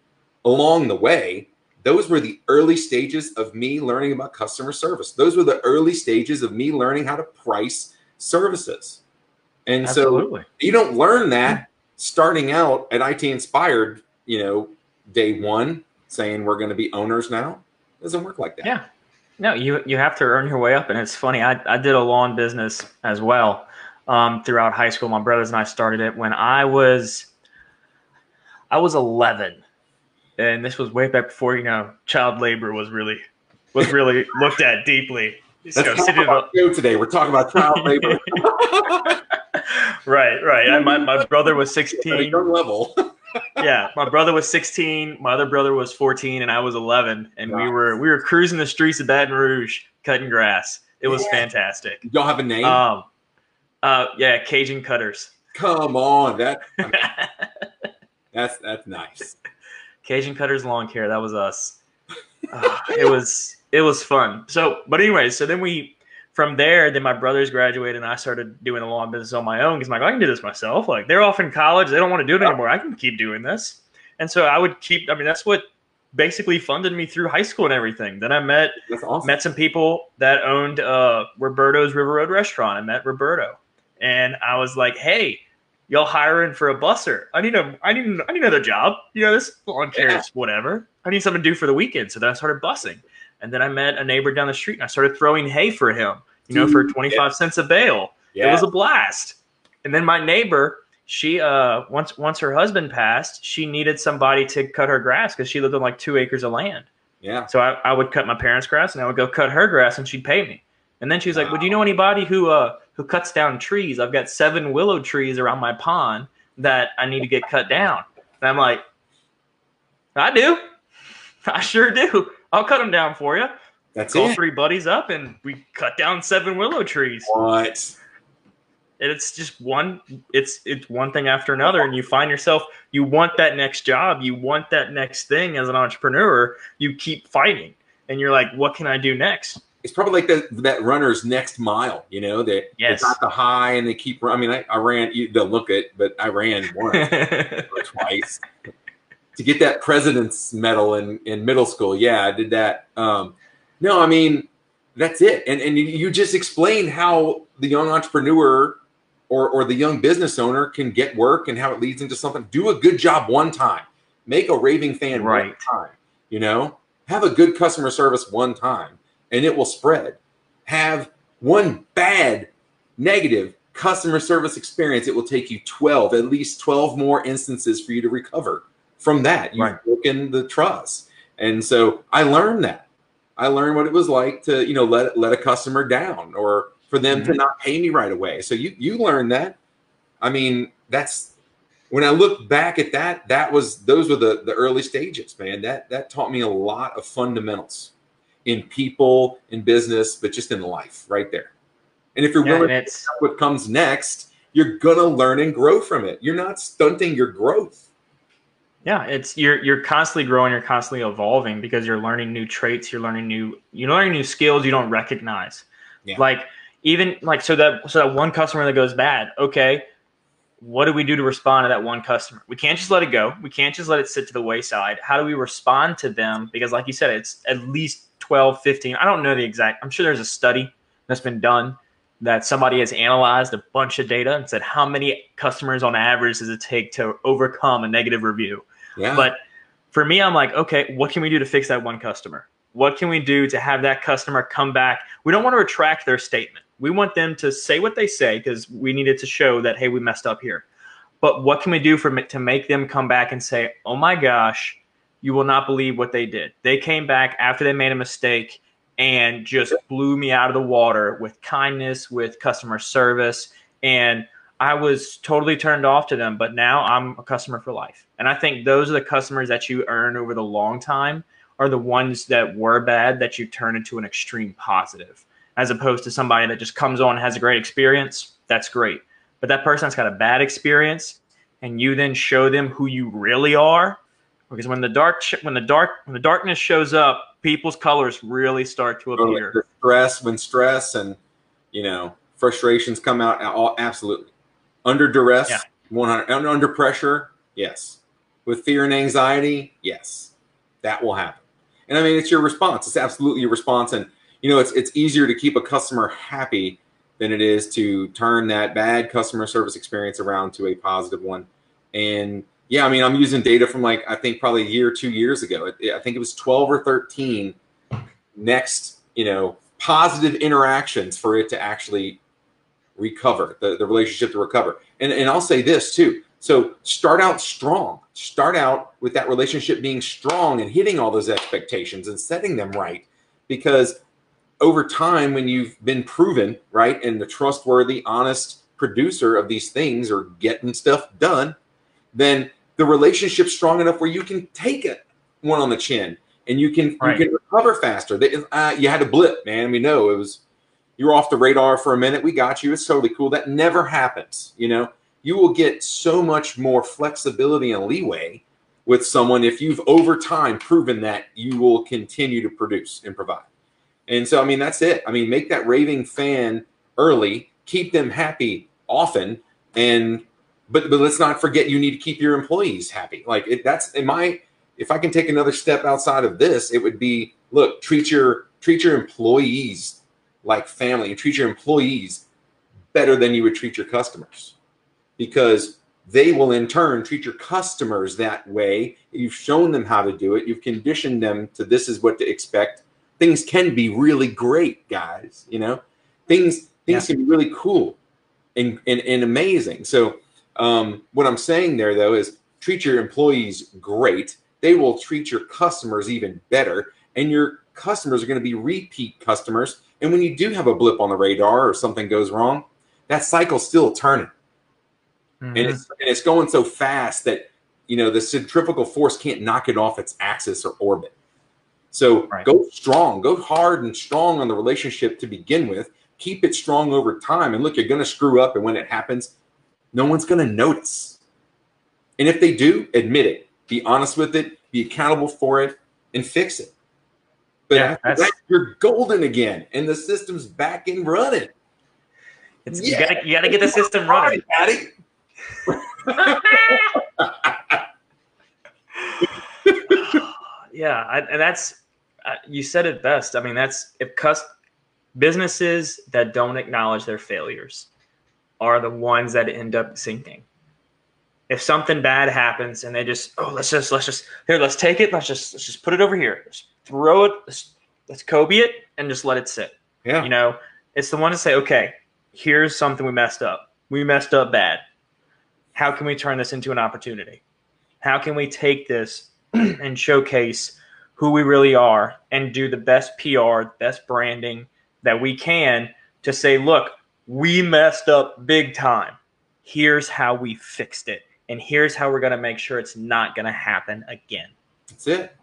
along the way, those were the early stages of me learning about customer service. Those were the early stages of me learning how to price services. And absolutely. So you don't learn that starting out at IT Inspired, you know, day one, saying we're going to be owners now. It doesn't work like that. Yeah. No, you have to earn your way up. And it's funny, I did a lawn business as well throughout high school. My brothers and I started it when I was 11. And this was way back before, you know, child labor was really looked at deeply. Today we're talking about child labor. Right. My brother was 16. At a young level. Yeah, my brother was 16, my other brother was 14, and I was 11, and nice. we were cruising the streets of Baton Rouge cutting grass. It was fantastic. Y'all have a name? Yeah, Cajun Cutters. Come on, that's nice. Cajun Cutters Lawn Care, that was us. It was fun. So, but anyway, so then from there, my brothers graduated, and I started doing the lawn business on my own because I'm like, I can do this myself. Like, they're off in college. They don't want to do it anymore. I can keep doing this. And so I would keep – I mean, that's what basically funded me through high school and everything. Then I met some people that owned Roberto's River Road restaurant. I met Roberto. And I was like, hey, y'all hiring for a busser. I need another job. You know, this lawn care is whatever. I need something to do for the weekend. So then I started bussing. And then I met a neighbor down the street, and I started throwing hay for him. You know, for 25 cents a bale. Yeah. It was a blast. And then my neighbor, she once her husband passed, she needed somebody to cut her grass because she lived on like 2 acres of land. Yeah. So I would cut my parents' grass, and I would go cut her grass, and she'd pay me. And then she was like, "Would you know anybody who cuts down trees? I've got 7 willow trees around my pond that I need to get cut down." And I'm like, "I do. I sure do. I'll cut them down for you." That's all. 3 buddies up and we cut down 7 willow trees. What? And it's just one thing after another, and you find yourself, you want that next job, you want that next thing as an entrepreneur, you keep fighting, and you're like, what can I do next? It's probably like that runner's next mile, you know, that they got the high and they keep running. I mean, I ran, you don't look it, but I ran once or twice to get that president's medal in middle school. Yeah, I did that. No, I mean, that's it. And you just explained how the young entrepreneur or the young business owner can get work and how it leads into something. Do a good job one time. Make a raving fan one time, you know. Have a good customer service one time, and it will spread. Have one bad, negative customer service experience. It will take you 12, at least 12 more instances for you to recover from that. You've broken the trust. And so I learned that. I learned what it was like to, you know, let a customer down or for them to not pay me right away. So you learned that. I mean, that's when I look back at that, those were the early stages, man. That taught me a lot of fundamentals in people, in business, but just in life right there. And if you're willing to figure out what comes next, you're gonna learn and grow from it. You're not stunting your growth. Yeah, it's you're constantly growing, you're constantly evolving because you're learning new traits, you're learning new skills you don't recognize. Yeah. Like even like so that one customer that goes bad, okay, what do we do to respond to that one customer? We can't just let it go. We can't just let it sit to the wayside. How do we respond to them? Because like you said, it's at least 12, 15. I don't know the exact. I'm sure there's a study that's been done that somebody has analyzed a bunch of data and said how many customers on average does it take to overcome a negative review. Yeah. But for me, I'm like, okay, what can we do to fix that one customer? What can we do to have that customer come back? We don't want to retract their statement. We want them to say what they say because we needed to show that, hey, we messed up here. But what can we do to make them come back and say, oh my gosh, you will not believe what they did. They came back after they made a mistake and just blew me out of the water with kindness, with customer service. And I was totally turned off to them, but now I'm a customer for life. And I think those are the customers that you earn over the long time are the ones that were bad that you turn into an extreme positive, as opposed to somebody that just comes on and has a great experience. That's great. But that person that's got a bad experience and you then show them who you really are, because when the darkness shows up, people's colors really start to appear. The stress and, you know, frustrations come out. All, absolutely. Under duress, 100. Under pressure, yes. With fear and anxiety, yes. That will happen. And I mean, it's your response. It's absolutely your response. And, you know, it's easier to keep a customer happy than it is to turn that bad customer service experience around to a positive one. And yeah, I mean, I'm using data from like, I think probably a year, 2 years ago. I think it was 12 or 13 next, you know, positive interactions for it to actually recover, the relationship to recover. And I'll say this too. So start out strong. Start out with that relationship being strong and hitting all those expectations and setting them right. Because over time, when you've been proven, right, and the trustworthy, honest producer of these things or getting stuff done, then the relationship's strong enough where you can take it one on the chin and you can recover faster. You had a blip, man. We know it was, you were off the radar for a minute. We got you. It's totally cool. That never happens. You know, you will get so much more flexibility and leeway with someone if you've over time proven that you will continue to produce and provide. And so, I mean, that's it. I mean, make that raving fan early, keep them happy often, and But let's not forget you need to keep your employees happy. Like if I can take another step outside of this, it would be, look, treat your employees like family and treat your employees better than you would treat your customers, because they will in turn treat your customers that way. You've shown them how to do it. You've conditioned them to this is what to expect. Things can be really great, guys. You know, things can be really cool and amazing. So. What I'm saying there, though, is treat your employees great. They will treat your customers even better. And your customers are going to be repeat customers And when you do have a blip on the radar or something goes wrong, that cycle's still turning. Mm-hmm. And it's going so fast that, you know, the centrifugal force can't knock it off its axis or orbit. So right. Go strong, go hard and strong on the relationship to begin with. Keep it strong over time. And look, you're going to screw up. And when it happens, no one's going to notice. And if they do, admit it. Be honest with it. Be accountable for it and fix it. But yeah, after that, you're golden again. And the system's back and running. It's, yeah. You got to get the system running. Patty. Yeah, and that's you said it best. I mean, that's if businesses that don't acknowledge their failures are the ones that end up sinking. If something bad happens and they just let's put it over here, let's throw it, let's Kobe it and just let it sit. Yeah, you know, it's the one to say, okay, here's something we messed up. We messed up bad. How can we turn this into an opportunity? How can we take this and showcase who we really are and do the best PR, best branding that we can to say, look, we messed up big time. Here's how we fixed it. And here's how we're going to make sure it's not going to happen again. That's it.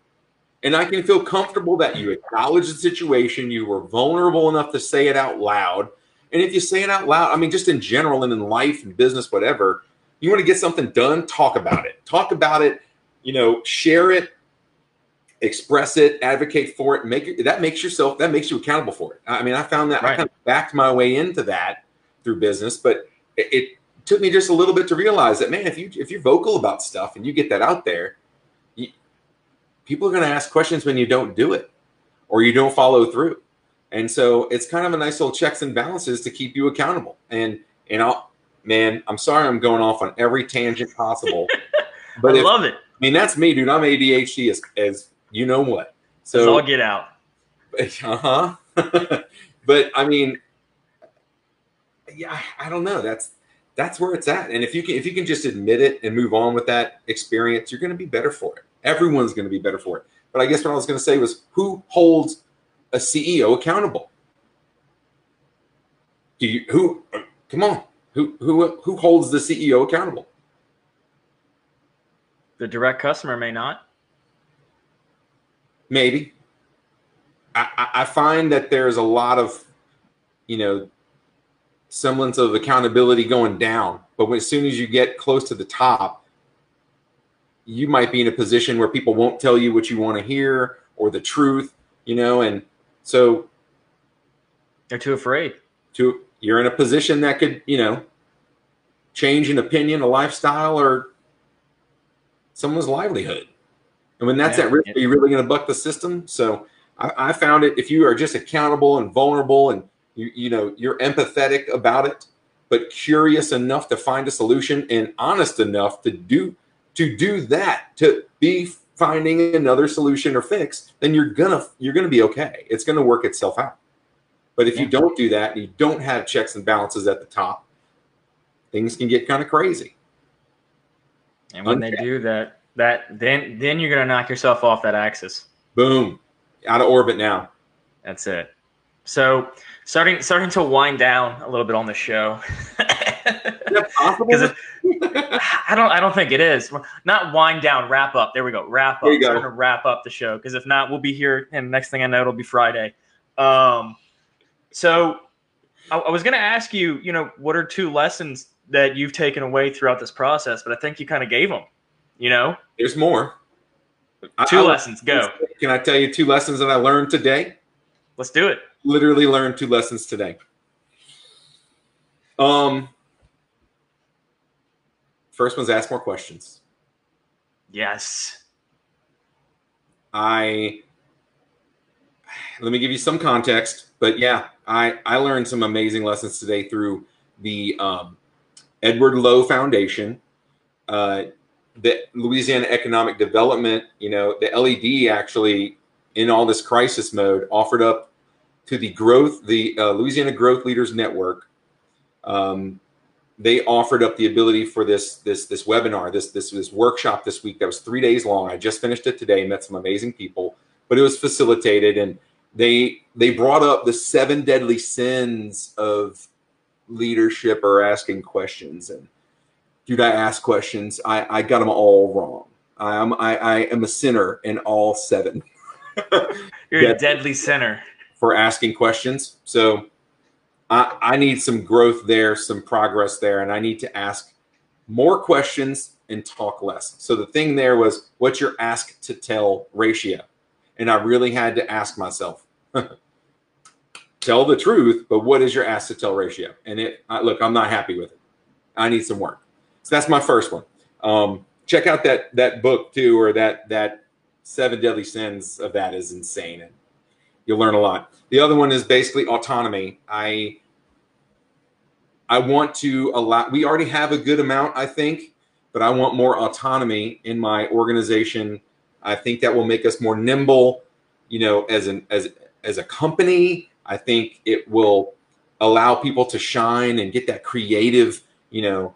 And I can feel comfortable that you acknowledge the situation. You were vulnerable enough to say it out loud. And if you say it out loud, I mean, just in general and in life and business, whatever, you want to get something done, talk about it. Talk about it, you know, share it, express it, advocate for it, that makes you accountable for it. I mean, I found that right. I kind of backed my way into that through business, but it took me just a little bit to realize that, man, if you're vocal about stuff and you get that out there, people are going to ask questions when you don't do it or you don't follow through. And so it's kind of a nice little checks and balances to keep you accountable. Man, I'm sorry I'm going off on every tangent possible. But I love it. I mean, that's me, dude. I'm ADHD as you know what. So it's all get out. Uh-huh. But, I mean, yeah, I don't know. That's where it's at. And if you can just admit it and move on with that experience, you're going to be better for it. Everyone's going to be better for it. But I guess what I was going to say was, who holds a CEO accountable? Come on. Who holds the CEO accountable? The direct customer may not. Maybe. I find that there's a lot of, you know, semblance of accountability going down. But as soon as you get close to the top, you might be in a position where people won't tell you what you want to hear or the truth, you know, and so. They're too afraid. You're in a position that could, you know, change an opinion, a lifestyle, or someone's livelihood. And when that's at risk, are you really going to buck the system? So I found it, if you are just accountable and vulnerable and, you know, you're empathetic about it, but curious enough to find a solution and honest enough to do that, to be finding another solution or fix, then you're going to be okay. It's going to work itself out. But if you don't do that and you don't have checks and balances at the top, things can get kind of crazy. And when they do that then you're going to knock yourself off that axis. Boom. Out of orbit now. That's it. So starting to wind down a little bit on the show. Is that possible? I don't think it is. Not wind down, wrap up. There we go. Wrap up. We're going to wrap up the show, because if not, we'll be here and next thing I know, it'll be Friday. So I was going to ask you, you know, what are two lessons that you've taken away throughout this process? But I think you kind of gave them, you know. There's more. Two lessons. Go. Can I tell you two lessons that I learned today? Let's do it. Literally learned two lessons today. First one's ask more questions. Yes. Let me give you some context, but yeah, I learned some amazing lessons today through the Edward Lowe Foundation, the Louisiana Economic Development. You know, the LED actually, in all this crisis mode, offered up to the Louisiana Growth Leaders Network. They offered up the ability for this webinar, this workshop this week that was 3 days long. I just finished it today, met some amazing people, but it was facilitated and They brought up the 7 deadly sins of leadership or asking questions. And dude, I asked questions. I got them all wrong. I am a sinner in all 7. You're a deadly sinner for asking questions. So I need some growth there, some progress there, and I need to ask more questions and talk less. So the thing there was, what's your ask to tell ratio? And I really had to ask myself, tell the truth, but what is your ask to tell ratio? And look, I'm not happy with it. I need some work. So that's my first one. Check out that book too, or that 7 deadly sins of that is insane. And you'll learn a lot. The other one is basically autonomy. I want to allow, we already have a good amount, I think, but I want more autonomy in my organization. I think that will make us more nimble, you know, as a company. I think it will allow people to shine and get that creative, you know,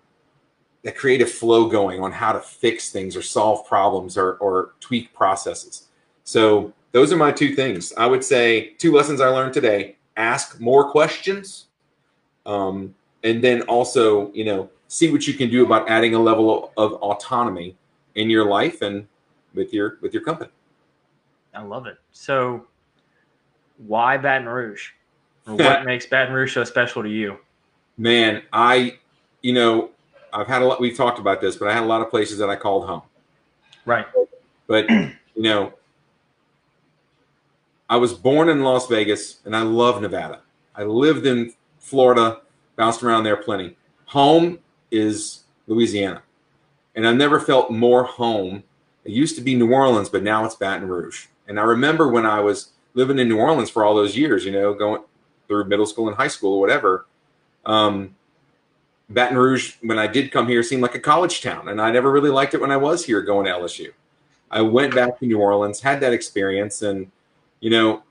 that creative flow going on how to fix things or solve problems or tweak processes. So those are my 2 things. I would say 2 lessons I learned today: ask more questions, and then also, you know, see what you can do about adding a level of autonomy in your life and with your company. I love it. So why Baton Rouge? Or what makes Baton Rouge so special to you? Man, you know, I've had a lot, we've talked about this, but I had a lot of places that I called home. Right. But, you know, I was born in Las Vegas and I love Nevada. I lived in Florida, bounced around there plenty. Home is Louisiana. And I never felt more home. It used to be New Orleans, but now it's Baton Rouge. And I remember when I was living in New Orleans for all those years, you know, going through middle school and high school or whatever, Baton Rouge, when I did come here, seemed like a college town. And I never really liked it when I was here going to LSU. I went back to New Orleans, had that experience. And, you know,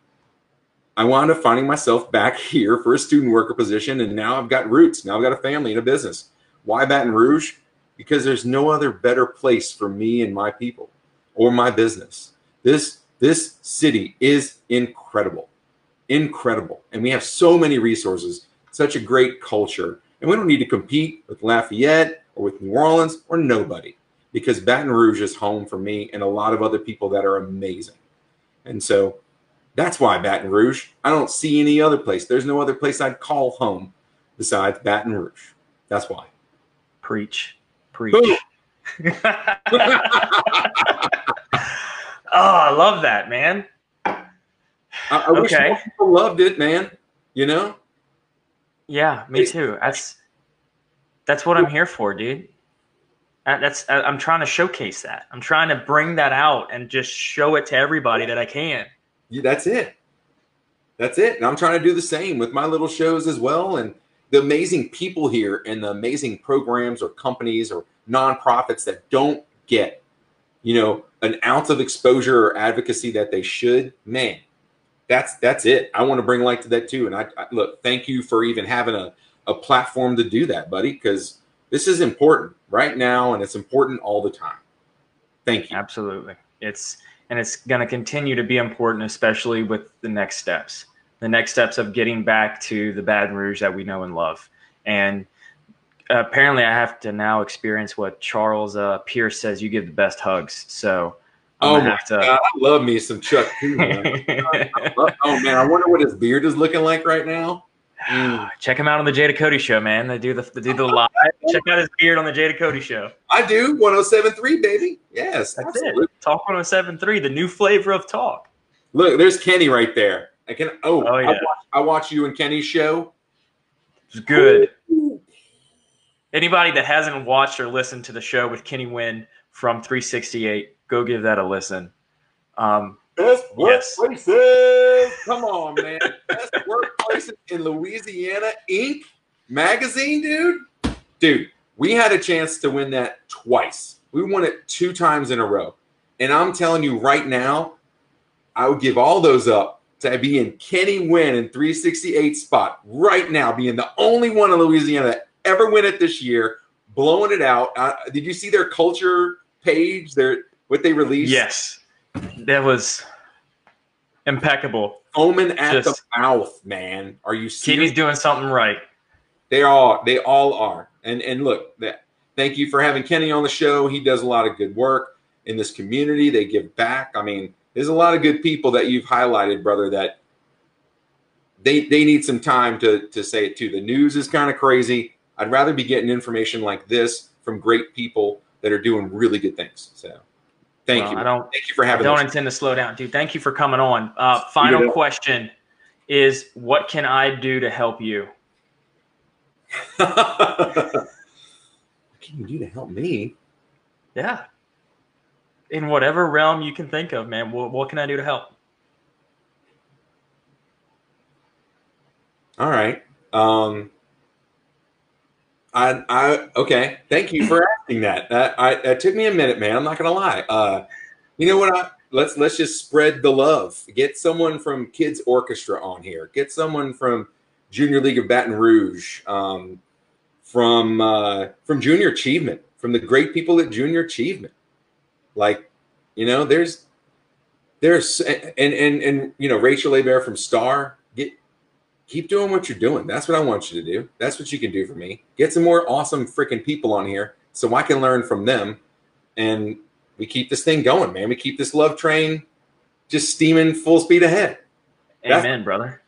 I wound up finding myself back here for a student worker position. And now I've got roots. Now I've got a family and a business. Why Baton Rouge? Because there's no other better place for me and my people or my business. This city is incredible, incredible. And we have so many resources, such a great culture. And we don't need to compete with Lafayette or with New Orleans or nobody, because Baton Rouge is home for me and a lot of other people that are amazing. And so that's why Baton Rouge. I don't see any other place. There's no other place I'd call home besides Baton Rouge. That's why. Preach. Oh, I love that, man. I wish more people loved it, man. You know? Yeah, me too. That's what I'm here for, dude. I'm trying to showcase that. I'm trying to bring that out and just show it to everybody that I can. Yeah, that's it. That's it. And I'm trying to do the same with my little shows as well. And the amazing people here and the amazing programs or companies or nonprofits that don't get, you know, an ounce of exposure or advocacy that they should, man, that's it. I want to bring light to that too. And I look, thank you for even having a platform to do that, buddy, because this is important right now and it's important all the time. Thank you. Absolutely. It's going to continue to be important, especially with the next steps. The next steps of getting back to the Baton Rouge that we know and love. And apparently I have to now experience what Charles Pierce says, you give the best hugs. So God, I love me some Chuck too, man. Oh man, I wonder what his beard is looking like right now. Check him out on the Jada Cody Show, man. They do the live. Check out his beard on the Jada Cody Show. I do. 107.3, baby. Yes, that's absolutely. It. Talk 107.3, the new flavor of talk. Look, there's Kenny right there. I watch you and Kenny's show. It's good. Ooh. Anybody that hasn't watched or listened to the show with Kenny Wynn from 368, go give that a listen. Best workplaces. Yes. Come on, man. Best workplaces in Louisiana Inc. Magazine, dude. Dude, we had a chance to win that twice. We won it 2 times in a row. And I'm telling you right now, I would give all those up to be in Kenny Wynn in 368 spot right now, being the only one in Louisiana that ever win it this year, blowing it out. Did you see their culture page, what they released? Yes. That was Impeccable. Foaming at the mouth, man. Are you serious? Kenny's doing something right. They are. They all are. And look, thank you for having Kenny on the show. He does a lot of good work in this community. They give back. I mean, there's a lot of good people that you've highlighted, brother, that they need some time to say it too. The news is kind of crazy. I'd rather be getting information like this from great people that are doing really good things. So thank you. Thank you for having me. I don't intend to slow down, dude. Thank you for coming on. Final question is, what can I do to help you? What can you do to help me? Yeah. In whatever realm you can think of, man, what can I do to help? All right. Okay. Thank you for asking that. That took me a minute, man. I'm not gonna lie. You know what? Let's just spread the love. Get someone from Kids Orchestra on here. Get someone from Junior League of Baton Rouge. From Junior Achievement. From the great people at Junior Achievement. Like, you know, there's and you know, Rachel A Bear from Star. Keep doing what you're doing. That's what I want you to do. That's what you can do for me. Get some more awesome freaking people on here so I can learn from them. And we keep this thing going, man. We keep this love train just steaming full speed ahead. Amen, brother.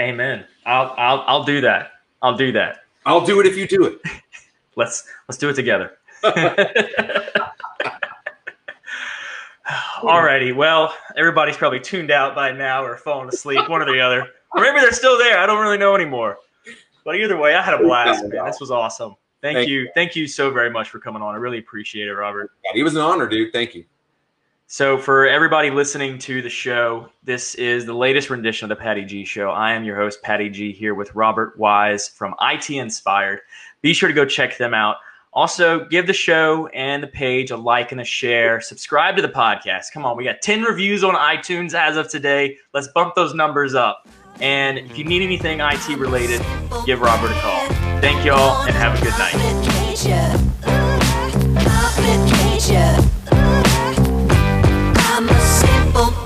Amen. I'll do that. I'll do that. I'll do it if you do it. Let's do it together. Alrighty, well, everybody's probably tuned out by now or falling asleep, one or the other. Or maybe they're still there. I don't really know anymore. But either way, I had a blast, man. This was awesome. Thank you. Thank you so very much for coming on. I really appreciate it, Robert. It was an honor, dude. Thank you. So for everybody listening to the show, this is the latest rendition of The Patty G Show. I am your host, Patty G, here with Robert Wise from IT Inspired. Be sure to go check them out. Also, give the show and the page a like and a share. Subscribe to the podcast. Come on, we got 10 reviews on iTunes as of today. Let's bump those numbers up. And if you need anything IT related, give Robert a call. Thank y'all and have a good night.